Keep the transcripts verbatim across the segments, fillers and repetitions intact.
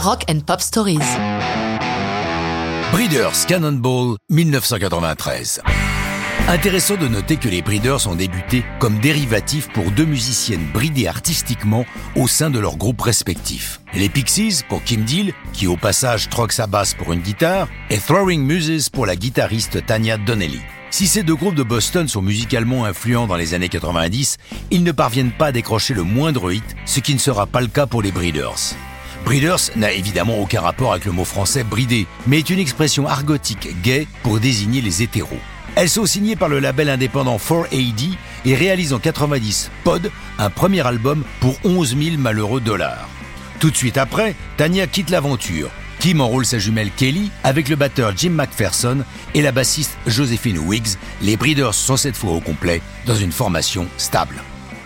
Rock and Pop Stories. Breeders, Cannonball, dix-neuf cent quatre-vingt-treize. Intéressant de noter que les Breeders ont débuté comme dérivatifs pour deux musiciennes bridées artistiquement au sein de leurs groupes respectifs. Les Pixies pour Kim Deal, qui au passage troque sa basse pour une guitare, et Throwing Muses pour la guitariste Tanya Donnelly. Si ces deux groupes de Boston sont musicalement influents dans les années quatre-vingt-dix, ils ne parviennent pas à décrocher le moindre hit, ce qui ne sera pas le cas pour les Breeders. Breeders n'a évidemment aucun rapport avec le mot français « bridé », mais est une expression argotique gay pour désigner les hétéros. Elles sont signées par le label indépendant four A D et réalisent en quatre-vingt-dix Pod, un premier album pour onze mille malheureux dollars. Tout de suite après, Tanya quitte l'aventure. Kim enroule sa jumelle Kelly avec le batteur Jim McPherson et la bassiste Josephine Wiggs. Les Breeders sont cette fois au complet dans une formation stable.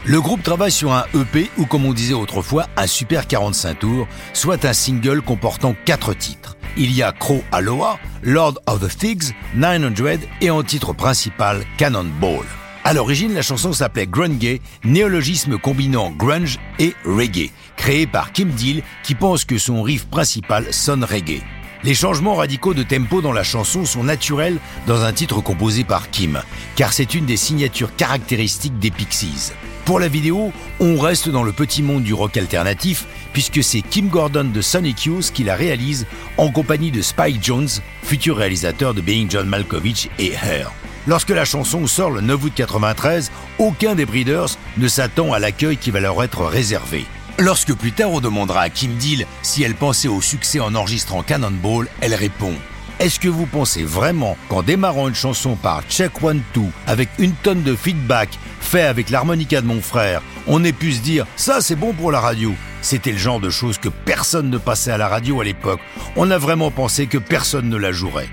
Le groupe travaille sur un E P ou, comme on disait autrefois, un super quarante-cinq tours, soit un single comportant quatre titres. Il y a Crow Aloha, Lord of the Figs, neuf cents et en titre principal Cannonball. À l'origine, la chanson s'appelait Grungay, néologisme combinant grunge et reggae, créé par Kim Deal qui pense que son riff principal sonne reggae. Les changements radicaux de tempo dans la chanson sont naturels dans un titre composé par Kim, car c'est une des signatures caractéristiques des Pixies. Pour la vidéo, on reste dans le petit monde du rock alternatif, puisque c'est Kim Gordon de Sonic Youth qui la réalise en compagnie de Spike Jones, futur réalisateur de Being John Malkovich et Her. Lorsque la chanson sort le neuf août quatre-vingt-treize, aucun des Breeders ne s'attend à l'accueil qui va leur être réservé. Lorsque plus tard on demandera à Kim Deal si elle pensait au succès en enregistrant Cannonball, elle répond « Est-ce que vous pensez vraiment qu'en démarrant une chanson par « Check One Two » avec une tonne de feedback fait avec l'harmonica de mon frère, on ait pu se dire « ça c'est bon pour la radio ». C'était le genre de choses que personne ne passait à la radio à l'époque. On a vraiment pensé que personne ne la jouerait. »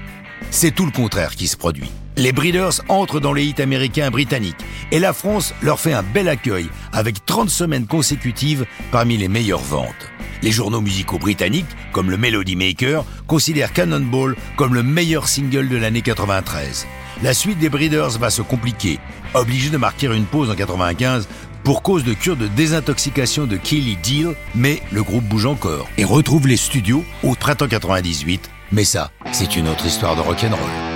C'est tout le contraire qui se produit. Les Breeders entrent dans les hits américains et britanniques et la France leur fait un bel accueil avec trente semaines consécutives parmi les meilleures ventes. Les journaux musicaux britanniques, comme le Melody Maker, considèrent Cannonball comme le meilleur single de l'année quatre-vingt-treize. La suite des Breeders va se compliquer, obligés de marquer une pause en quatre-vingt-quinze pour cause de cure de désintoxication de Kelly Deal, mais le groupe bouge encore et retrouve les studios au printemps quatre-vingt-dix-huit. Mais ça, c'est une autre histoire de rock'n'roll.